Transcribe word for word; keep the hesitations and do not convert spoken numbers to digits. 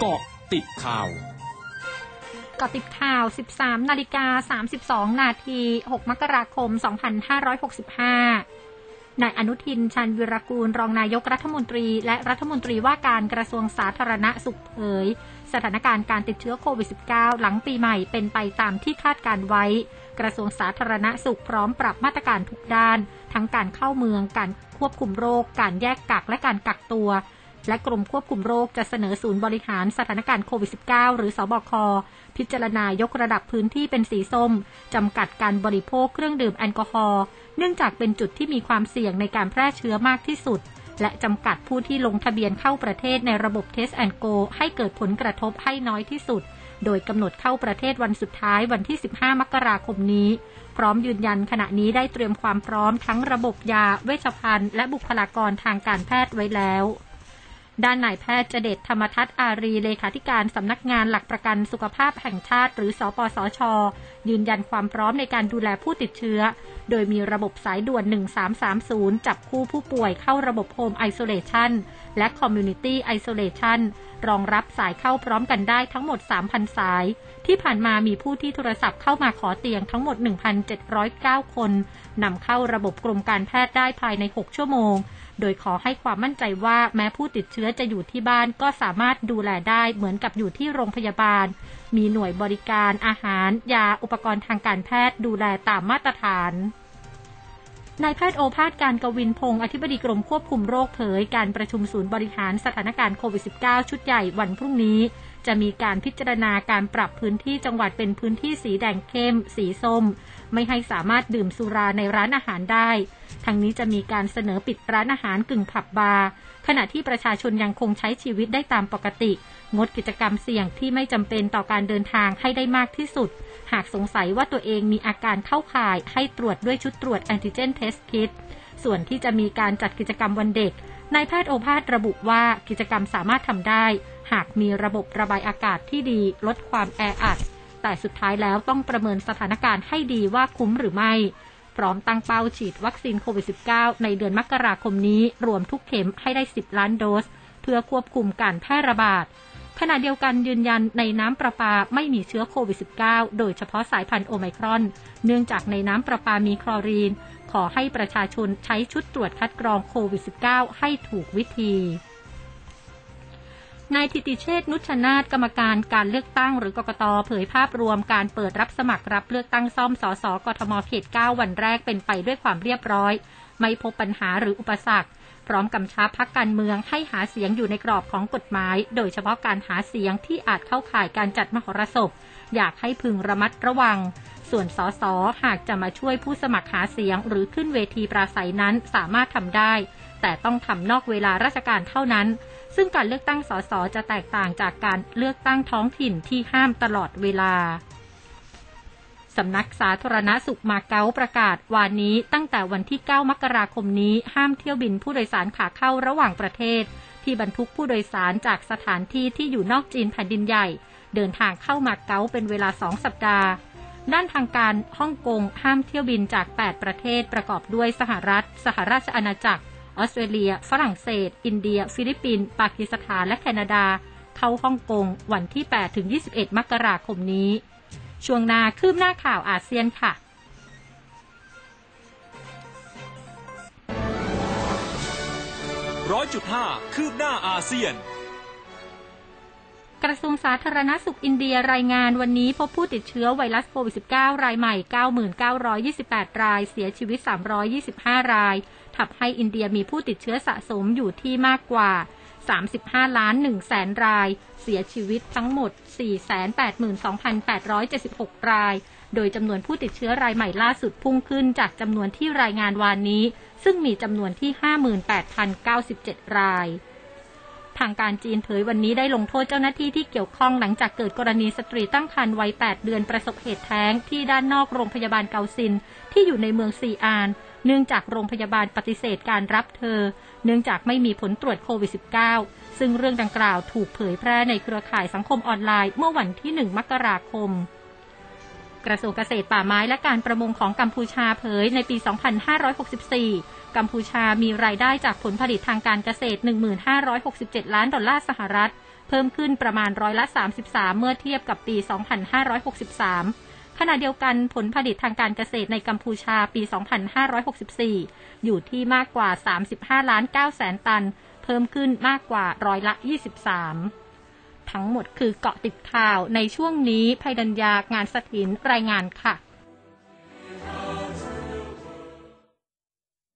เกาะติดข่าวเกาะติดข่าว สิบสามนาฬิกาสามสิบสองนาที หกมกราคมสองพันห้าร้อยหกสิบห้านายอนุทินชาญวิรากูลรองนายกรัฐมนตรีและรัฐมนตรีว่าการกระทรวงสาธารณสุขเผยสถานการณ์การติดเชื้อโควิด สิบเก้า หลังปีใหม่เป็นไปตามที่คาดการไว้กระทรวงสาธารณสุขพร้อมปรับมาตรการทุกด้านทั้งการเข้าเมืองการควบคุมโรคการแยกกักและการกักตัวและกรมควบคุมโรคจะเสนอศูนย์บริหารสถานการณ์โควิด สิบเก้า หรือสบค.พิจารณายกระดับพื้นที่เป็นสีส้มจำกัดการบริโภคเครื่องดื่มแอลกอฮอล์เนื่องจากเป็นจุดที่มีความเสี่ยงในการแพร่เชื้อมากที่สุดและจำกัดผู้ที่ลงทะเบียนเข้าประเทศในระบบ Test and Go ให้เกิดผลกระทบให้น้อยที่สุดโดยกำหนดเข้าประเทศวันสุดท้ายวันที่สิบห้ามกราคมนี้พร้อมยืนยันขณะนี้ได้เตรียมความพร้อมทั้งระบบยาเวชภัณฑ์และบุคลากรทางการแพทย์ไว้แล้วด้านนายแพทย์เจเดชธรรมทัศน์อารีเลขาธิการสำนักงานหลักประกันสุขภาพแห่งชาติหรือสปสช.ยืนยันความพร้อมในการดูแลผู้ติดเชื้อโดยมีระบบสายด่วนหนึ่งสามสามศูนย์จับคู่ผู้ป่วยเข้าระบบโฮมไอโซเลชันและคอมมูนิตี้ไอโซเลชันรองรับสายเข้าพร้อมกันได้ทั้งหมด สามพันสายที่ผ่านมามีผู้ที่โทรศัพท์เข้ามาขอเตียงทั้งหมด หนึ่งพันเจ็ดร้อยเก้าคนนำเข้าระบบกรมการแพทย์ได้ภายในหกชั่วโมงโดยขอให้ความมั่นใจว่าแม้ผู้ติดเชื้อจะอยู่ที่บ้านก็สามารถดูแลได้เหมือนกับอยู่ที่โรงพยาบาลมีหน่วยบริการอาหารยาอุปกรณ์ทางการแพทย์ดูแลตามมาตรฐานนายแพทย์โอภาสการกวินพงศ์อธิบดีกรมควบคุมโรคเผยการประชุมศูนย์บริหารสถานการณ์โควิด สิบเก้า ชุดใหญ่วันพรุ่งนี้จะมีการพิจารณาการปรับพื้นที่จังหวัดเป็นพื้นที่สีแดงเข้มสีส้มไม่ให้สามารถดื่มสุราในร้านอาหารได้ทั้งนี้จะมีการเสนอปิดร้านอาหารกึ่งผับบาร์ขณะที่ประชาชนยังคงใช้ชีวิตได้ตามปกติงดกิจกรรมเสี่ยงที่ไม่จำเป็นต่อการเดินทางให้ได้มากที่สุดหากสงสัยว่าตัวเองมีอาการเข้าข่ายให้ตรวจด้วยชุดตรวจแอนติเจนเทสคิทส่วนที่จะมีการจัดกิจกรรมวันเด็กนายแพทย์โอภาสระบุว่ากิจกรรมสามารถทำได้หากมีระบบระบายอากาศที่ดีลดความแออัดแต่สุดท้ายแล้วต้องประเมินสถานการณ์ให้ดีว่าคุ้มหรือไม่พร้อมตั้งเป้าฉีดวัคซีนโควิด สิบเก้า ในเดือนมกราคมนี้รวมทุกเข็มให้ได้สิบล้านโดสเพื่อควบคุมการแพร่ระบาดขณะเดียวกันยืนยันในน้ำประปาไม่มีเชื้อโควิด สิบเก้า โดยเฉพาะสายพันธุ์โอไมครอนเนื่องจากในน้ำประปามีคลอรีนขอให้ประชาชนใช้ชุดตรวจคัดกรองโควิด สิบเก้า ให้ถูกวิธีนายธิติเชษฐ์นุชนาทกรรมการการเลือกตั้งหรือกกต.เผยภาพรวมการเปิดรับสมัครรับเลือกตั้งซ่อมสส.กทม.เขต เก้า วันแรกเป็นไปด้วยความเรียบร้อยไม่พบปัญหาหรืออุปสรรคพร้อมกำชับพรรคการเมืองให้หาเสียงอยู่ในกรอบของกฎหมายโดยเฉพาะการหาเสียงที่อาจเข้าข่ายการจัดมหรสพอยากให้พึงระมัดระวังส่วนสส.หากจะมาช่วยผู้สมัครหาเสียงหรือขึ้นเวทีปราศัยนั้นสามารถทำได้แต่ต้องทำนอกเวลาราชการเท่านั้นซึ่งการเลือกตั้งสส.จะแตกต่างจากการเลือกตั้งท้องถิ่นที่ห้ามตลอดเวลาสำนักสาธารณสุขมาเก๊าประกาศวันนี้ตั้งแต่วันที่เก้ามกราคมนี้ห้ามเที่ยวบินผู้โดยสารขาเข้าระหว่างประเทศที่บรรทุกผู้โดยสารจากสถานที่ที่อยู่นอกจีนแผ่นดินใหญ่เดินทางเข้ามาเก๊าเป็นเวลาสองสัปดาห์ด้านทางการฮ่องกงห้ามเที่ยวบินจากแปดประเทศประกอบด้วยสหรัฐสหราชอาณาจักรออสเตรเลียฝรั่งเศสอินเดียฟิลิปปินส์ปากีสถานและแคนาดาเข้าฮ่องกงวันที่แปดถึงยี่สิบเอ็ดมกราคมนี้ช่วงหน้าคืบหน้าข่าวอาเซียนค่ะร้อยจุดห้าคืบหน้าอาเซียนกระทรวงสาธารณสุขอินเดียรายงานวันนี้พบผู้ติดเชื้อไวรัสโควิด สิบเก้า รายใหม่ เก้าหมื่นเก้าร้อยยี่สิบแปดรายเสียชีวิตสามร้อยยี่สิบห้ารายทำให้อินเดียมีผู้ติดเชื้อสะสมอยู่ที่มากกว่า สามสิบห้าล้านหนึ่งแสนรายเสียชีวิตทั้งหมด สี่แสนแปดหมื่นสองพันแปดร้อยเจ็ดสิบหกรายโดยจำนวนผู้ติดเชื้อรายใหม่ล่าสุดพุ่งขึ้นจากจำนวนที่รายงานวานนี้ซึ่งมีจำนวนที่ ห้าหมื่นแปดพันเก้าสิบเจ็ดรายทางการจีนเผยวันนี้ได้ลงโทษเจ้าหน้าที่ที่เกี่ยวข้องหลังจากเกิดกรณีสตรีตั้งครรภ์วัยแปดเดือนประสบเหตุแท้งที่ด้านนอกโรงพยาบาลเกาซินที่อยู่ในเมืองซีอานเนื่องจากโรงพยาบาลปฏิเสธการรับเธอเนื่องจากไม่มีผลตรวจโควิด สิบเก้า ซึ่งเรื่องดังกล่าวถูกเผยแพร่ในเครือข่ายสังคมออนไลน์เมื่อวันที่หนึ่งมกราคม กระทรวงเกษตรป่าไม้และการประมงของกัมพูชาเผยในปี สองพันห้าร้อยหกสิบสี่ กัมพูชามีรายได้จากผลผลิตทางการเกษตร หนึ่งพันห้าร้อยหกสิบเจ็ด ล้านดอลลาร์สหรัฐเพิ่มขึ้นประมาณร้อยละ สามสิบสาม เมื่อเทียบกับปี สองพันห้าร้อยหกสิบสาม ขณะเดียวกันผลผลิตทางการเกษตรในกัมพูชาปี สองพันห้าร้อยหกสิบสี่ อยู่ที่มากกว่า สามสิบห้า ล้าน เก้าแสนตันเพิ่มขึ้นมากกว่าร้อยละ ยี่สิบสาม ทั้งหมดคือเกาะติดข่าวในช่วงนี้ภัยดัญญางานสถินรายงานค่ะ